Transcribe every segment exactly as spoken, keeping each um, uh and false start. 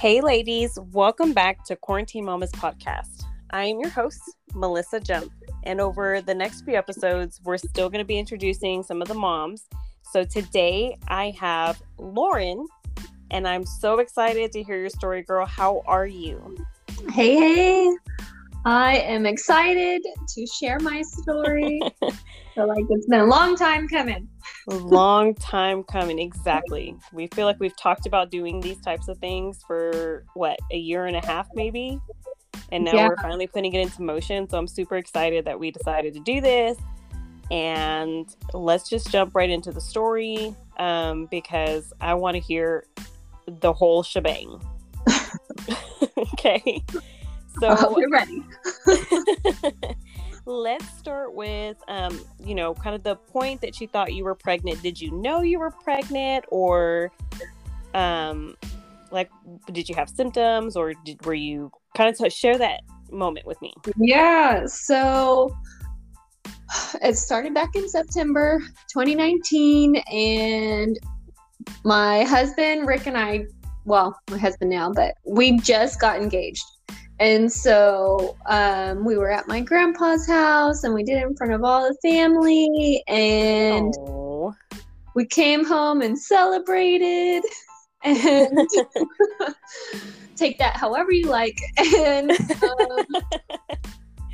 Hey ladies, welcome back to Quarantine Mamas Podcast. I am your host, Melissa Jump, and over the next few episodes, we're still going to be introducing some of the moms. So today I have Lauren, and I'm so excited to hear your story, girl. How are you? Hey, hey. I am excited to share my story. So like it's been a long time coming. Long time coming, exactly. We feel like we've talked about doing these types of things for what, a year and a half maybe, and now yeah. We're finally putting it into motion. So I'm super excited that we decided to do this, and let's just jump right into the story um, because I want to hear the whole shebang. Okay, so oh, we're ready. Let's start with, um, you know, kind of the point that you thought you were pregnant. Did you know you were pregnant, or, um, like, did you have symptoms, or did, were you kind of t- share that moment with me? Yeah. So it started back in September, twenty nineteen. And my husband, Rick, and I, well, my husband now, but we just got engaged. And so um, we were at my grandpa's house, and we did it in front of all the family, and aww. We came home and celebrated, and take that however you like. And um,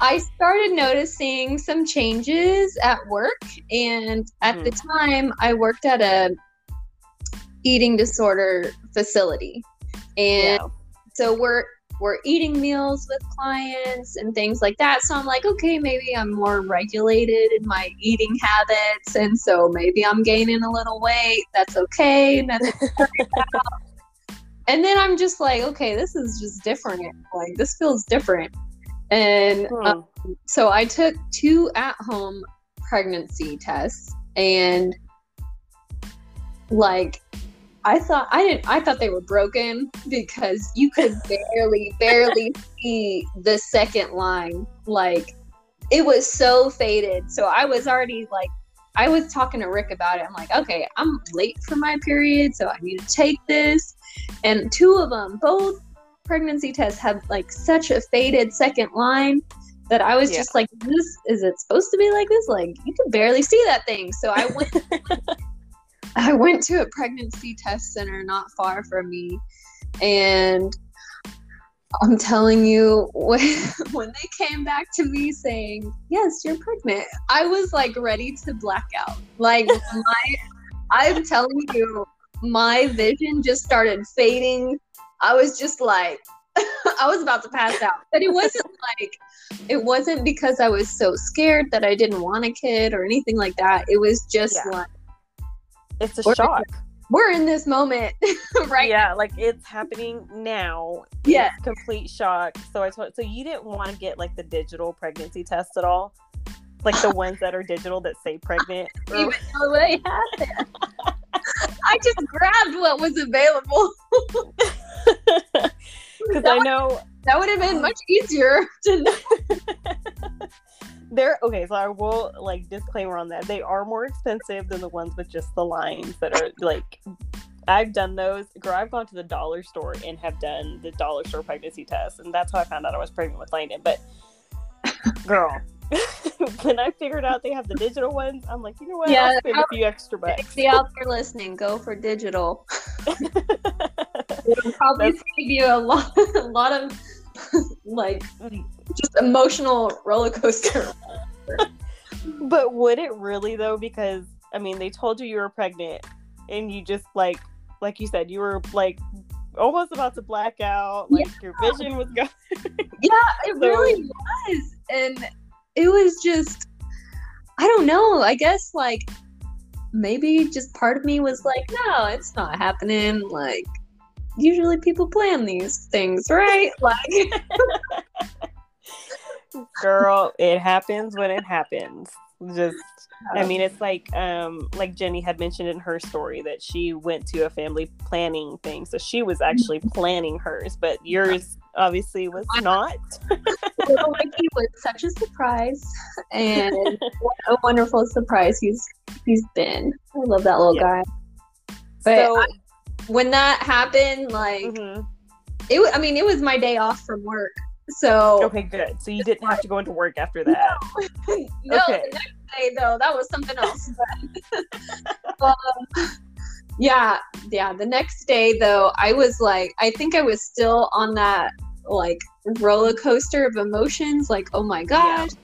I started noticing some changes at work, and at mm. the time I worked at a eating disorder facility, and wow. so we're We're eating meals with clients and things like that. So I'm like, okay, maybe I'm more regulated in my eating habits. And so maybe I'm gaining a little weight. That's okay. Nothing to worry about. And then I'm just like, okay, this is just different. Like, this feels different. And hmm. um, so I took two at-home pregnancy tests, and like, I thought I didn't. I thought they were broken because you could barely, barely see the second line. Like, it was so faded. So I was already like, I was talking to Rick about it. I'm like, okay, I'm late for my period, so I need to take this. And two of them, both pregnancy tests, have like such a faded second line that I was yeah. just like, this is it supposed to be like this? Like, you could barely see that thing. So I went. I went to a pregnancy test center not far from me, and I'm telling you, when, when they came back to me saying, yes, you're pregnant, I was like ready to black out. Like, my, I'm telling you, my vision just started fading. I was just like, I was about to pass out. But it wasn't like, it wasn't because I was so scared that I didn't want a kid or anything like that. It was just yeah. like, it's a we're, shock. We're in this moment, right? Yeah, like it's happening now. Yeah, it's complete shock. So I told, so you didn't want to get like the digital pregnancy tests at all, like the ones that are digital that say pregnant. I didn't even know they had it. I just grabbed what was available because I know that would have been much easier to know. They're okay, so I will like disclaimer on that. They are more expensive than the ones with just the lines that are like, I've done those. Girl, I've gone to the dollar store and have done the dollar store pregnancy test, and that's how I found out I was pregnant with Landon. But girl, when I figured out they have the digital ones, I'm like, you know what? Yeah, I'll spend I'll, a few extra bucks. If you're out there listening, go for digital. It'll probably save you a lot, a lot of like just emotional roller coaster. But would it really though? Because I mean, they told you you were pregnant, and you just like, like you said, you were like almost about to black out. Like yeah. your vision was gone. Yeah, it so, really was, and it was just, I don't know. I guess like maybe just part of me was like, no, it's not happening. Like. Usually people plan these things, right? Like, girl, it happens when it happens. Just, I mean, it's like, um, like Jenny had mentioned in her story that she went to a family planning thing, so she was actually planning hers, but yours obviously was not. Little Ricky was such a surprise, and what a wonderful surprise he's he's been. I love that little yeah. guy. But so. I- When that happened, like, mm-hmm. It. I mean, it was my day off from work. So okay, good. So you didn't have to go into work after that. No, no okay. The next day though, that was something else. But, um, yeah, yeah. The next day though, I was like, I think I was still on that like roller coaster of emotions. Like, oh my gosh, yeah.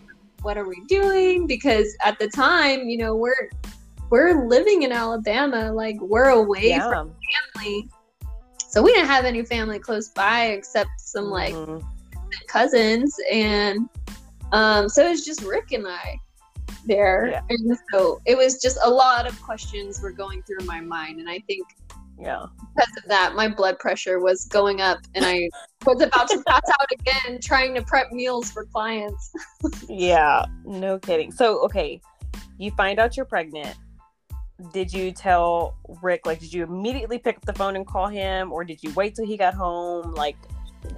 What are we doing? Because at the time, you know, we're we're living in Alabama, like we're away yeah. from family, so we didn't have any family close by except some like. Mm-hmm. cousins and um so it was just Rick and I there yeah. and so it was just a lot of questions were going through my mind, and I think yeah because of that my blood pressure was going up and I was about to pass out again trying to prep meals for clients. Yeah, no kidding. So okay, you find out you're pregnant. Did you tell Rick, like did you immediately pick up the phone and call him, or did you wait till he got home? Like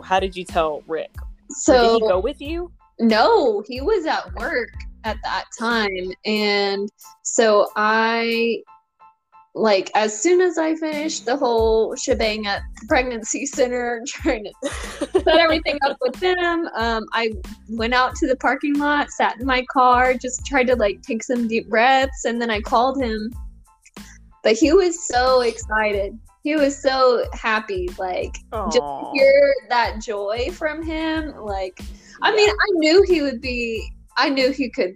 how did you tell Rick? So did he go with you? No, he was at work at that time. And so I, like, as soon as I finished the whole shebang at the pregnancy center, trying to set everything up with them, um, I went out to the parking lot, sat in my car, just tried to, like, take some deep breaths. And then I called him. But he was so excited. He was so happy, like, aww. Just to hear that joy from him. Like, I yeah. mean, I knew he would be, I knew he could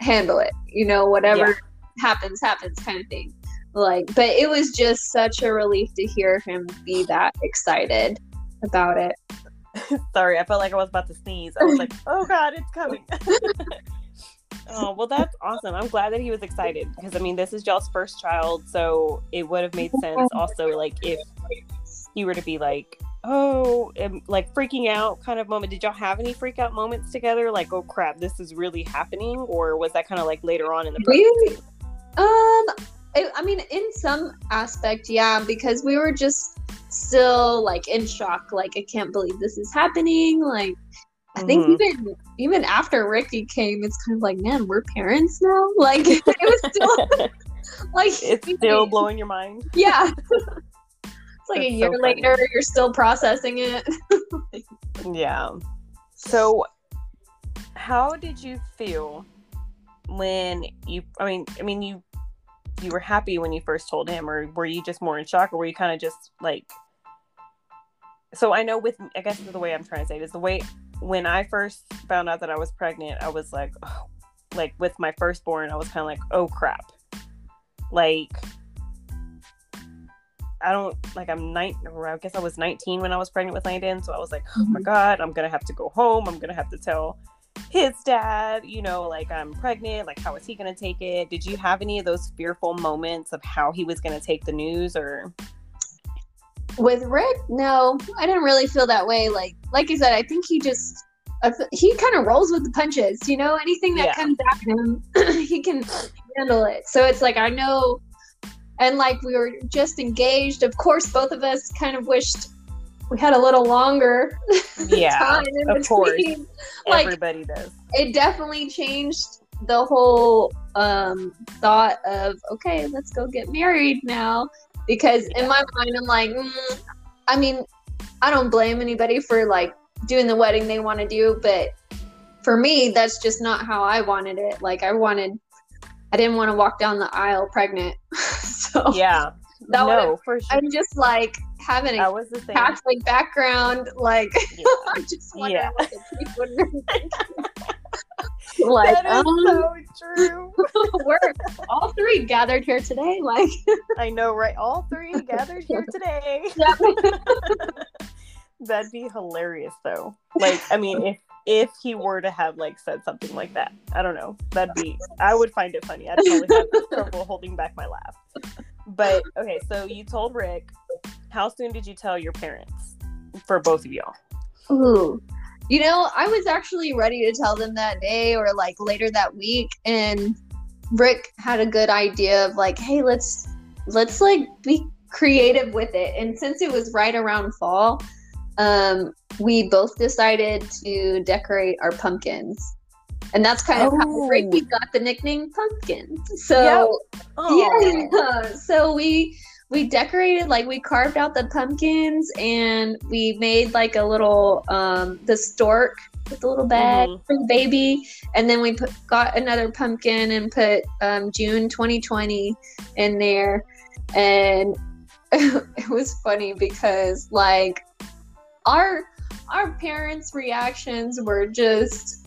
handle it, you know, whatever yeah. happens, happens kind of thing. Like, but it was just such a relief to hear him be that excited about it. Sorry, I felt like I was about to sneeze. I was like, oh, God, it's coming. Oh, well, that's awesome. I'm glad that he was excited because, I mean, this is y'all's first child, so it would have made sense also, like, if you were to be like, oh, and, like, freaking out kind of moment. Did y'all have any freak out moments together? Like, oh, crap, this is really happening? Or was that kind of, like, later on in the pregnancy? Um, I, I mean, in some aspect, yeah, because we were just still, like, in shock. Like, I can't believe this is happening. Like, I think mm-hmm. even even after Ricky came, it's kind of like, man, we're parents now. Like it was still like it's still blowing your mind. Yeah, it's like a year later, you're still processing it. Yeah. So, how did you feel when you? I mean, I mean, you you were happy when you first told him, or were you just more in shock, or were you kind of just like? So I know with I guess the way I'm trying to say it is the way. When I first found out that I was pregnant, I was like, oh, like with my firstborn, I was kind of like, oh crap. Like, I don't, like I'm nine, or I guess I was nineteen when I was pregnant with Landon. So I was like, oh my God, I'm going to have to go home. I'm going to have to tell his dad, you know, like I'm pregnant. Like, how is he going to take it? Did you have any of those fearful moments of how he was going to take the news or... With Rick, no, I didn't really feel that way. Like, like I said, I think he just, he kind of rolls with the punches, you know, anything that yeah. comes at him, he can handle it. So it's like, I know, and like we were just engaged. Of course, both of us kind of wished we had a little longer yeah, time in between. Of course, like, everybody does. It definitely changed the whole um, thought of, okay, let's go get married now. Because in my mind, I'm like, mm, I mean, I don't blame anybody for like doing the wedding they want to do. But for me, that's just not how I wanted it. Like I wanted, I didn't want to walk down the aisle pregnant. So yeah, that no, for sure. I'm just like having a Catholic background. Like yeah. I'm just wondering yeah. what the people would think. Like, that is um, so true. We're all three gathered here today. Like, I know, right? All three gathered here today. Yep. That'd be hilarious, though. Like, I mean, if if he were to have like said something like that, I don't know. That'd be. I would find it funny. I'd probably have trouble holding back my laugh. But okay, so you told Rick. How soon did you tell your parents? For both of y'all. Ooh. You know, I was actually ready to tell them that day or like later that week, and Rick had a good idea of like, hey, let's let's like be creative with it. And since it was right around fall, um, we both decided to decorate our pumpkins. And that's kind of oh. how Rick got the nickname Pumpkin. So, yep. oh. yeah, so we we decorated, like we carved out the pumpkins and we made like a little, um, the stork with a little bag mm-hmm. for the baby. And then we put, got another pumpkin and put um, June twenty twenty in there. And it was funny because like our, our parents' reactions were just,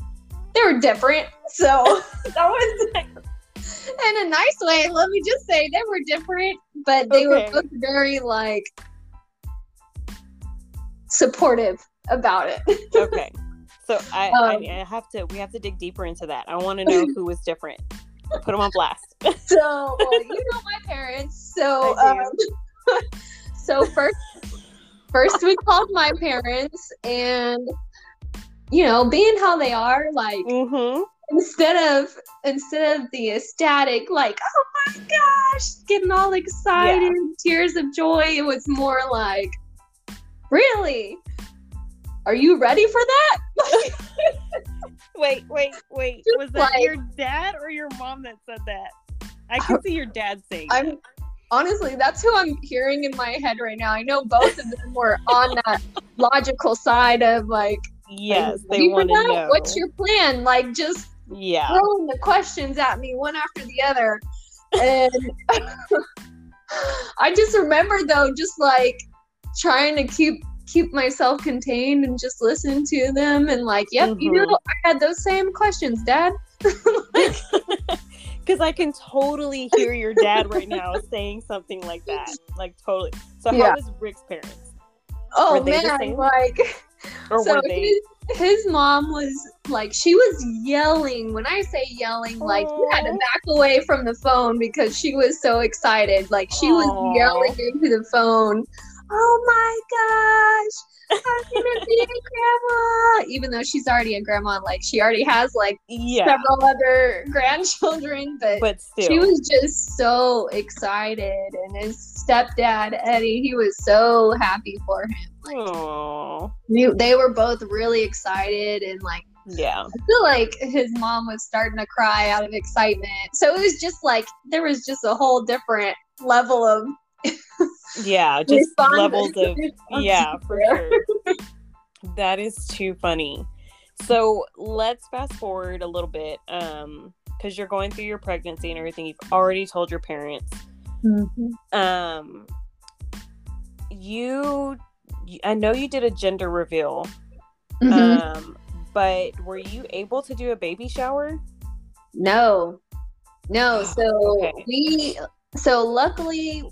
they were different. So that was like, in a nice way, let me just say, they were different, but they okay. were both very like supportive about it. Okay. So I, um, I have to, we have to dig deeper into that. I want to know who was different. Put them on blast. So, well, you know my parents. So, um, so first, first we called my parents, and you know, being how they are, like mm-hmm. instead of instead of the ecstatic, like oh my gosh, getting all excited, yeah. tears of joy, it was more like, really. Are you ready for that? wait, wait, wait. Just was that like, your dad or your mom that said that? I can uh, see your dad saying I'm that. Honestly, that's who I'm hearing in my head right now. I know both of them were on that logical side of like, yes, they want to know. What's your plan? Like just yeah. throwing the questions at me one after the other. And I just remember though, just like trying to keep keep myself contained and just listen to them and like yep mm-hmm. you know I had those same questions, Dad, because like, I can totally hear your dad right now saying something like that, like totally. So yeah. How was Rick's parents? Oh man, like or so were they? His, his mom was like, she was yelling, when I say yelling, aww. Like you had to back away from the phone because she was so excited, like she aww. Was yelling into the phone, oh my gosh, I'm gonna be a grandma, even though she's already a grandma, like she already has like yeah. several other grandchildren, but, but still. She was just so excited, and his stepdad Eddie, he was so happy for him, like aww. They, they were both really excited, and like yeah I feel like his mom was starting to cry out of excitement, so it was just like there was just a whole different level of yeah, just levels of yeah, for sure. That is too funny. So let's fast forward a little bit, um, because you're going through your pregnancy and everything. You've already told your parents. Mm-hmm. Um, you, I know you did a gender reveal, mm-hmm. um, but were you able to do a baby shower? No, no. So okay. we, so luckily.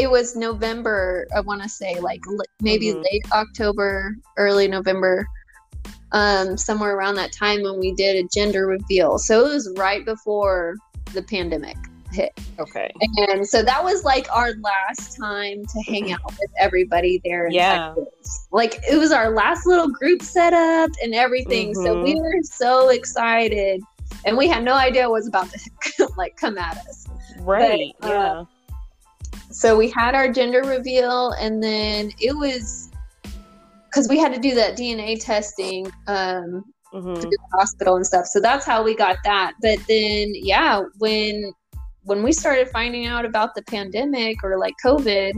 It was November, I want to say, like li- maybe mm-hmm. late October, early November, um, somewhere around that time when we did a gender reveal. So it was right before the pandemic hit. Okay. And so that was like our last time to hang out with everybody there in yeah. Texas. Like it was our last little group setup and everything. Mm-hmm. So we were so excited, and we had no idea what was about to like come at us. Right. But, yeah. Uh, So we had our gender reveal, and then it was because we had to do that D N A testing um, mm-hmm. to the hospital and stuff. So that's how we got that. But then, yeah, when when we started finding out about the pandemic or like COVID,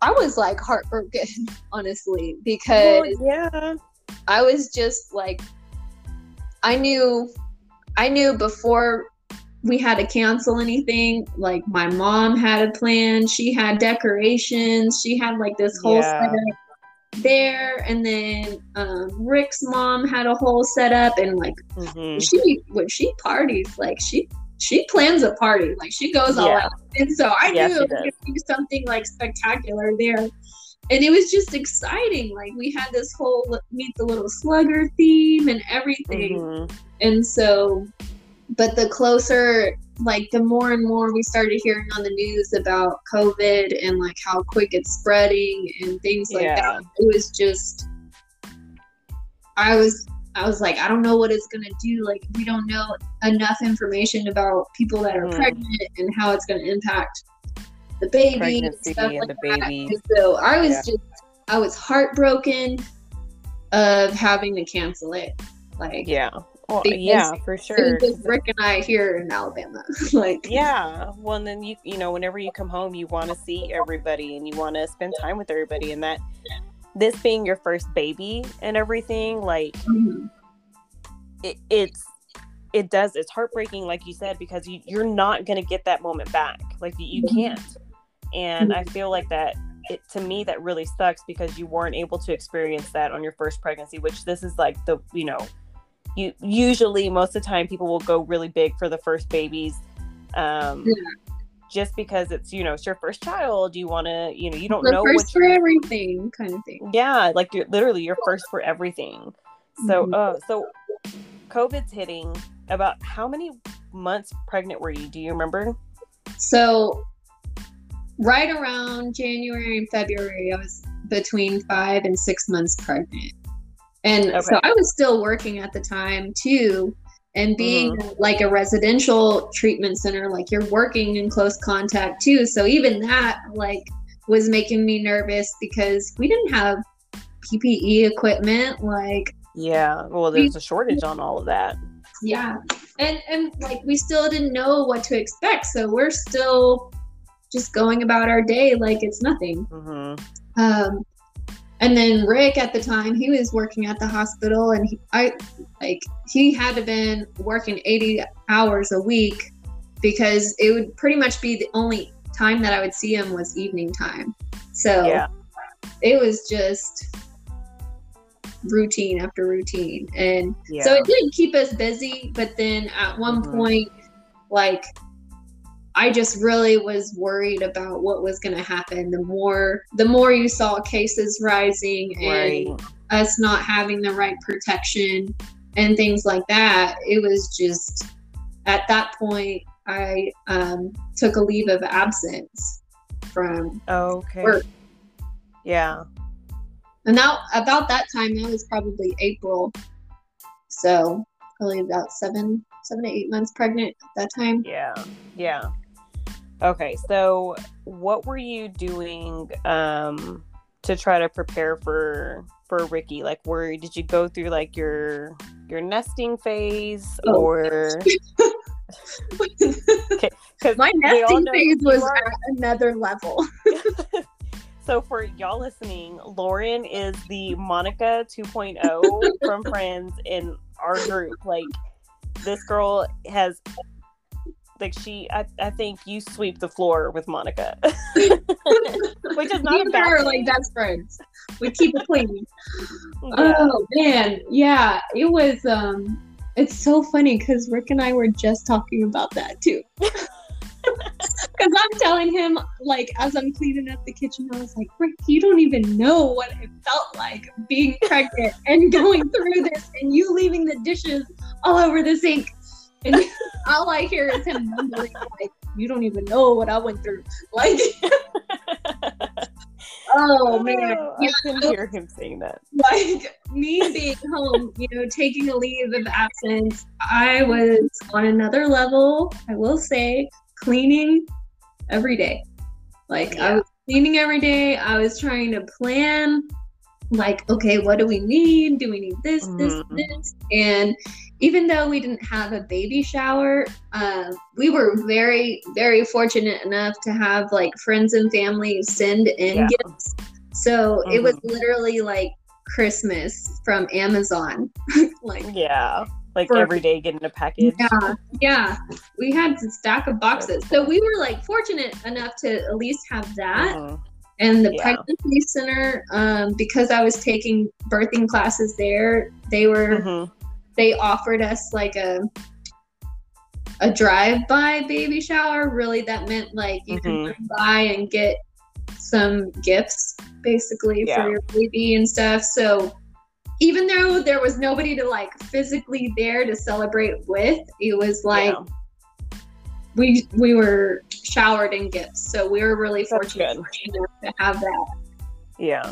I was like heartbroken, honestly, because well, yeah, I was just like, I knew, I knew before. We had to cancel anything. Like my mom had a plan. She had decorations. She had like this whole yeah. setup there, and then um, Rick's mom had a whole setup, and like mm-hmm. she when she parties, like she she plans a party. Like she goes yeah. all out, and so I yeah, knew it was gonna be something like spectacular there. And it was just exciting. Like we had this whole meet the little slugger theme and everything, mm-hmm. and so. But the closer, like the more and more we started hearing on the news about COVID and like how quick it's spreading and things like yeah. that, it was just, I was, I was like, I don't know what it's going to do. Like we don't know enough information about people that are mm. pregnant and how it's going to impact the baby. Pregnancy and stuff and like the that. Baby. And so I was yeah. just, I was heartbroken of having to cancel it. Like, yeah. Well, yeah, for sure. Just Rick and I here in Alabama. Like, yeah. Well, and then you you know, whenever you come home, you want to see everybody and you want to spend time with everybody. And that, this being your first baby and everything, like, mm-hmm. it, it's it does it's heartbreaking, like you said, because you you're not gonna get that moment back. Like, you mm-hmm. can't. And mm-hmm. I feel like that. It, to me, that really sucks because you weren't able to experience that on your first pregnancy, which this is like the, you know, you usually most of the time people will go really big for the first babies. Um, yeah. Just because it's, you know, it's your first child. You want to, you know, you don't the know. First for everything kind of thing. Yeah. Like you're literally your first for everything. So, mm-hmm. uh, so COVID's hitting. About how many months pregnant were you? Do you remember? So right around January and February, I was between five and six months pregnant. And okay. so I was still working at the time too. And being mm-hmm. like a residential treatment center, like you're working in close contact too. So even that like was making me nervous because we didn't have P P E equipment. Like, yeah, well, there's a shortage on all of that. Yeah. And, and like, we still didn't know what to expect. So we're still just going about our day like it's nothing. Mm-hmm. Um, and then Rick at the time, he was working at the hospital, and he, I like he had to been working eighty hours a week because it would pretty much be the only time that I would see him was evening time. So yeah. It was just routine after routine, and yeah. so it didn't keep us busy. But then at one mm-hmm. point, like. I just really was worried about what was going to happen. The more, the more you saw cases rising and right. us not having the right protection and things like that, it was just at that point I um, took a leave of absence from okay. work. Yeah, and now about that time, that was probably April, so probably about seven, seven to eight months pregnant at that time. Yeah, yeah. Okay, so what were you doing um, to try to prepare for for Ricky? Like, where did you go through like your your nesting phase, oh. or? Okay, because my nesting phase was are... at another level. So for y'all listening, Lauren is the Monica two point oh from Friends in our group. Like, this girl has. Like she, I, I think you sweep the floor with Monica, which is not a bad thing. Like best friends, we keep it clean. Yeah. Oh man, yeah, it was. Um, it's so funny because Rick and I were just talking about that too. Because I'm telling him, like, as I'm cleaning up the kitchen, I was like, Rick, you don't even know what it felt like being pregnant and going through this, and you leaving the dishes all over the sink. And all I hear is him mumbling, like, you don't even know what I went through. Like, oh, man. Oh, I couldn't hear him saying that. Like, me being home, you know, taking a leave of absence, I was on another level, I will say, cleaning every day. Like, yeah. I was cleaning every day. I was trying to plan, like, okay, what do we need? Do we need this, this, mm. this? And even though we didn't have a baby shower, uh, we were very, very fortunate enough to have like friends and family send in yeah. gifts. So mm-hmm. it was literally like Christmas from Amazon. Like, yeah, like for, every day getting a package. Yeah, yeah. We had a stack of boxes. So we were like fortunate enough to at least have that. Mm-hmm. And the yeah. pregnancy center, um, because I was taking birthing classes there, they were... Mm-hmm. They offered us like a a drive-by baby shower. Really, that meant like you mm-hmm. can buy and get some gifts, basically, yeah. for your baby and stuff. So even though there was nobody to like physically there to celebrate with, it was like yeah. we we were showered in gifts. So we were really fortunate, fortunate to have that. Yeah.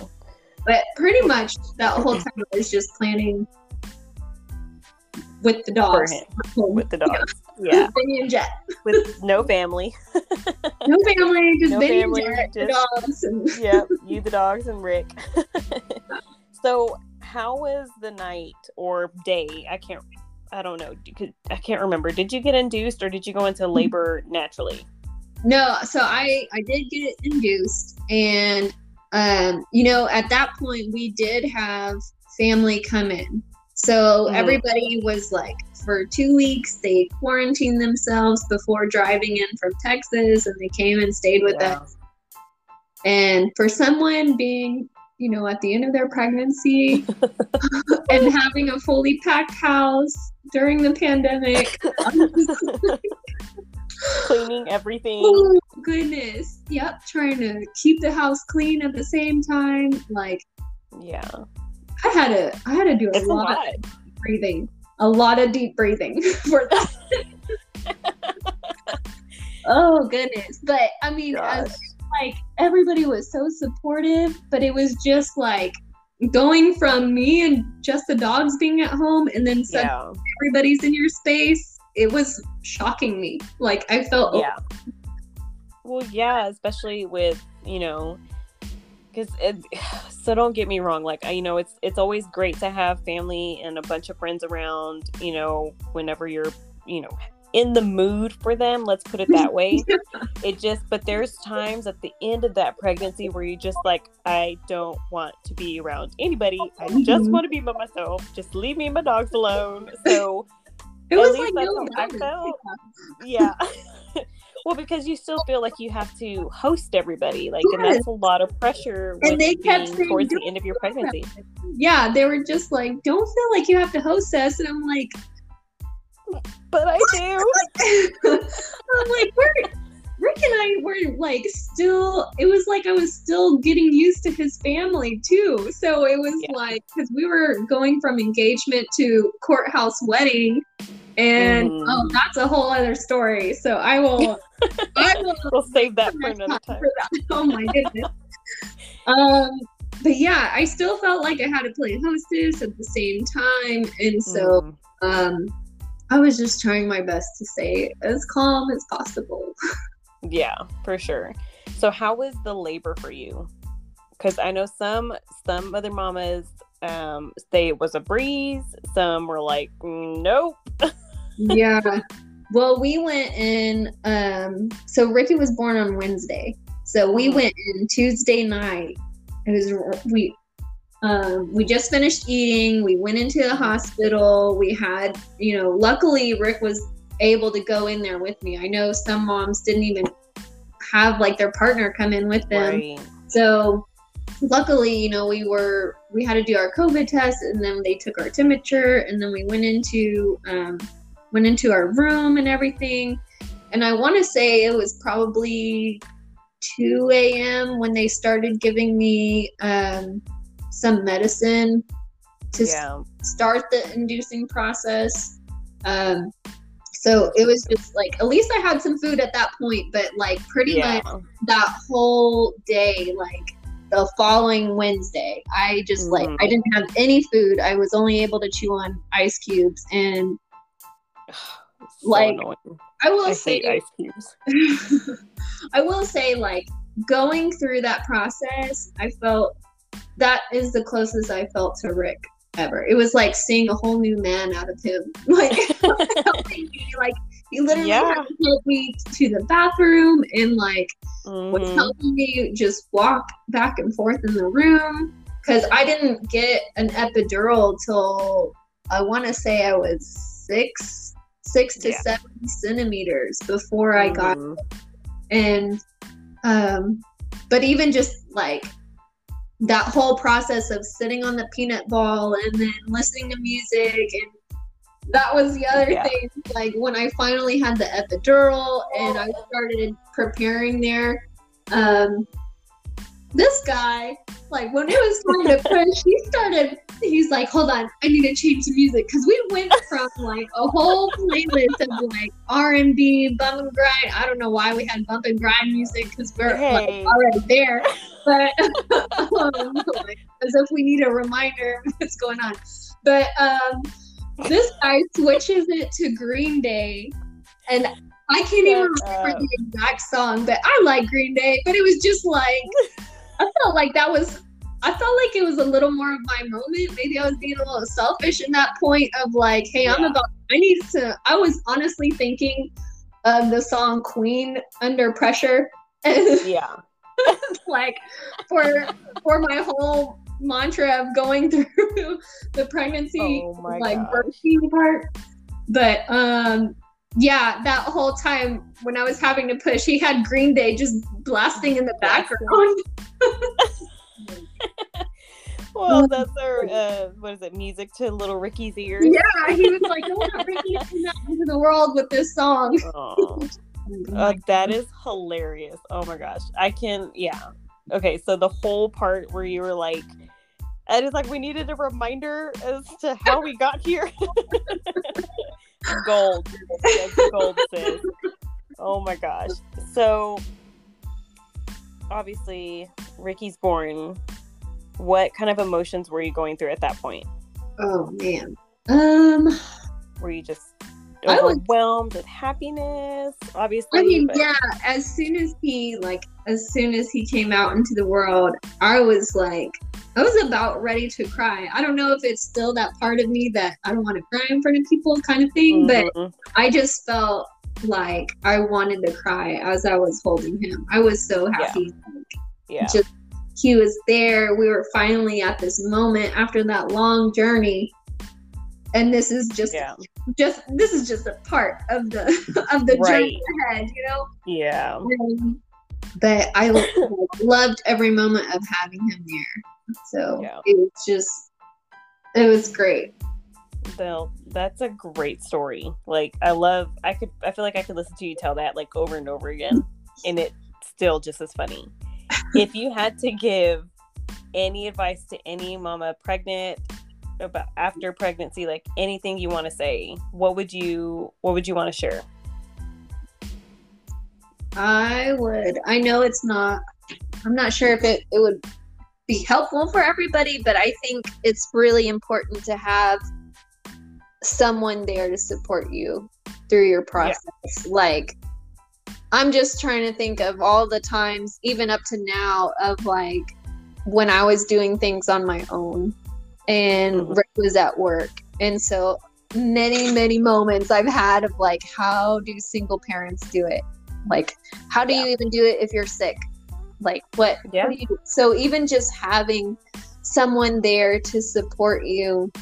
But pretty much that whole time I was just planning with the dogs. With the dogs. Yeah. yeah. Benny and Jet. With no family. No family, just no Benny family, and Jet, just, the dogs. And... Yep, you, the dogs, and Rick. So how was the night or day? I can't, I don't know. I can't remember. Did you get induced or did you go into labor naturally? No. So I, I did get induced. And, um, you know, at that point we did have family come in. So mm-hmm. everybody was like, for two weeks, they quarantined themselves before driving in from Texas, and they came and stayed with wow. us. And for someone being, you know, at the end of their pregnancy and having a fully packed house during the pandemic. Cleaning everything. Oh, goodness. Yep. Trying to keep the house clean at the same time. Like, yeah, I had to, I had to do a it's lot, a lot. Of breathing, a lot of deep breathing for that. Oh, goodness. But I mean, Gosh. as like everybody was so supportive, but it was just like going from me and just the dogs being at home, and then yeah. everybody's in your space. It was shocking me. Like I felt yeah. Well, yeah, especially with, you know, because so don't get me wrong. Like I, you know, it's it's always great to have family and a bunch of friends around. You know, whenever you're, you know, in the mood for them, let's put it that way. It just, but there's times at the end of that pregnancy where you just like, I don't want to be around anybody. I just want to be by myself. Just leave me and my dogs alone. So it was like, no, I felt. Yeah. Well, because you still feel like you have to host everybody, like, yes. and that's a lot of pressure. And they kept saying, towards the end of your pregnancy. Yeah, they were just like, don't feel like you have to host us, and I'm like, but I do. I'm like, we're, Rick and I were like still, it was like I was still getting used to his family too. So it was yeah. like, because we were going from engagement to courthouse wedding, and mm. oh, that's a whole other story. So I will, I will we'll save that for another time. For that. Oh my goodness. um, but yeah, I still felt like I had to play hostess at the same time, and so. Mm. Um, I was just trying my best to stay as calm as possible. Yeah, for sure. So how was the labor for you? Because I know some some other mamas um, say it was a breeze. Some were like, nope. Yeah. Well, we went in. Um, so Ricky was born on Wednesday. So we went in Tuesday night. It was we Um, we just finished eating. We went into the hospital. We had, you know, luckily Rick was able to go in there with me. I know some moms didn't even have like their partner come in with them. Right. So luckily, you know, we were, we had to do our COVID test, and then they took our temperature, and then we went into, um, went into our room and everything. And I want to say it was probably two a.m. when they started giving me, um, some medicine to yeah. start the inducing process. Um, so it was just like, at least I had some food at that point, but like pretty yeah. much that whole day, like the following Wednesday, I just mm-hmm. like, I didn't have any food. I was only able to chew on ice cubes, and so like, annoying. I will I say, hate ice cubes. I will say, like, going through that process, I felt that is the closest I felt to Rick ever. It was like seeing a whole new man out of him. Like, helping me. Like, he literally yeah. had to help me to the bathroom, and like mm-hmm. was helping me just walk back and forth in the room. Because I didn't get an epidural till I want to say I was six, six to yeah. seven centimeters before mm-hmm. I got it. And, um, but even just like, that whole process of sitting on the peanut ball and then listening to music, and that was the other yeah. thing, like when I finally had the epidural and I started preparing there, um this guy, like when it was time to push, he started he's like, hold on, I need to change the music, because we went from like a whole playlist of like R and B, bump and grind. I don't know why we had bump and grind music, because we're hey. like already there, but um, as if we need a reminder of what's going on. But um, this guy switches it to Green Day, and I can't Shut even remember up. the exact song, but I like Green Day, but it was just like, I felt like that was I felt like it was a little more of my moment. Maybe I was being a little selfish in that point of like, hey, yeah. I'm about, I need to, I was honestly thinking of the song Queen, Under Pressure. Yeah. Like for, for my whole mantra of going through the pregnancy, oh like gosh. birthing part. But, um, yeah, that whole time when I was having to push, he had Green Day just blasting in the background. Well, that's our, uh, what is it, music to little Ricky's ears. Yeah, he was like, oh, Ricky came out into the world with this song. Oh, uh, that is hilarious. Oh my gosh. I can, yeah. Okay, so the whole part where you were like, and it's like we needed a reminder as to how we got here. Gold. Gold, sis. Oh my gosh. So, obviously, Ricky's born. What kind of emotions were you going through at that point? Oh, man. Um, were you just overwhelmed would, with happiness? Obviously. I mean, but... yeah. As soon as he, like, as soon as he came out into the world, I was like, I was about ready to cry. I don't know if it's still that part of me that I don't want to cry in front of people kind of thing, mm-hmm. but I just felt like I wanted to cry as I was holding him. I was so happy. Yeah. Like, yeah. Just, he was there. We were finally at this moment after that long journey. And this is just, yeah. just this is just a part of the of the right. journey ahead, you know? Yeah. Um, but I loved every moment of having him there. So yeah. it was just, it was great. Well, that's a great story. Like I love, I could, I feel like I could listen to you tell that like over and over again, and it's still just as funny. If you had to give any advice to any mama pregnant about after pregnancy, like anything you want to say, what would you, what would you want to share? I would, I know it's not, I'm not sure if it, it would be helpful for everybody, but I think it's really important to have someone there to support you through your process. Yeah. Like, I'm just trying to think of all the times, even up to now, of like when I was doing things on my own and mm-hmm. Rick was at work. And so many, many moments I've had of like, how do single parents do it? Like, how do yeah. you even do it if you're sick? Like what, yeah. what do you do? So even just having someone there to support you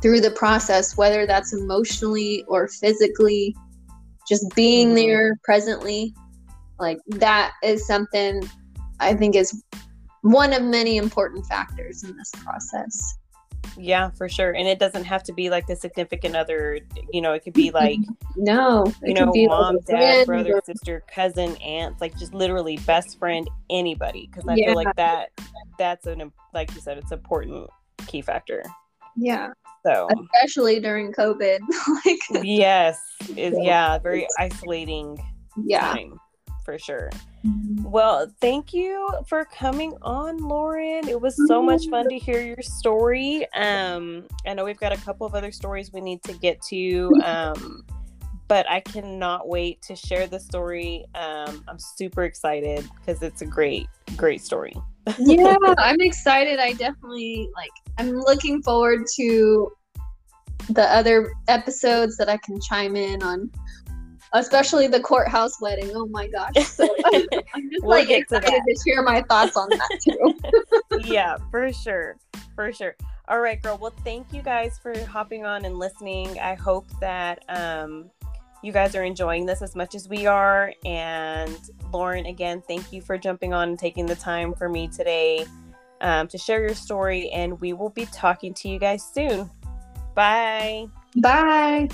through the process, whether that's emotionally or physically, just being there presently, like that is something I think is one of many important factors in this process. Yeah, for sure. And it doesn't have to be like the significant other, you know, it could be like, no, you know, mom, like dad, brother, or... sister, cousin, aunt, like just literally best friend, anybody. Cause I yeah. feel like that, that's an, like you said, it's an important key factor. Yeah. So especially during COVID. like Yes. Is yeah. Very isolating yeah. time. For sure. Well, thank you for coming on, Lauren. It was so much fun to hear your story. Um, I know we've got a couple of other stories we need to get to, um, but I cannot wait to share the story. Um, I'm super excited because it's a great, great story. Yeah, I'm excited. I definitely like, I'm looking forward to the other episodes that I can chime in on. Especially the courthouse wedding. Oh my gosh. So I'm just we'll like excited to share my thoughts on that too. Yeah, for sure. For sure. All right, girl. Well, thank you guys for hopping on and listening. I hope that um, you guys are enjoying this as much as we are. And Lauren, again, thank you for jumping on and taking the time for me today um, to share your story. And we will be talking to you guys soon. Bye. Bye.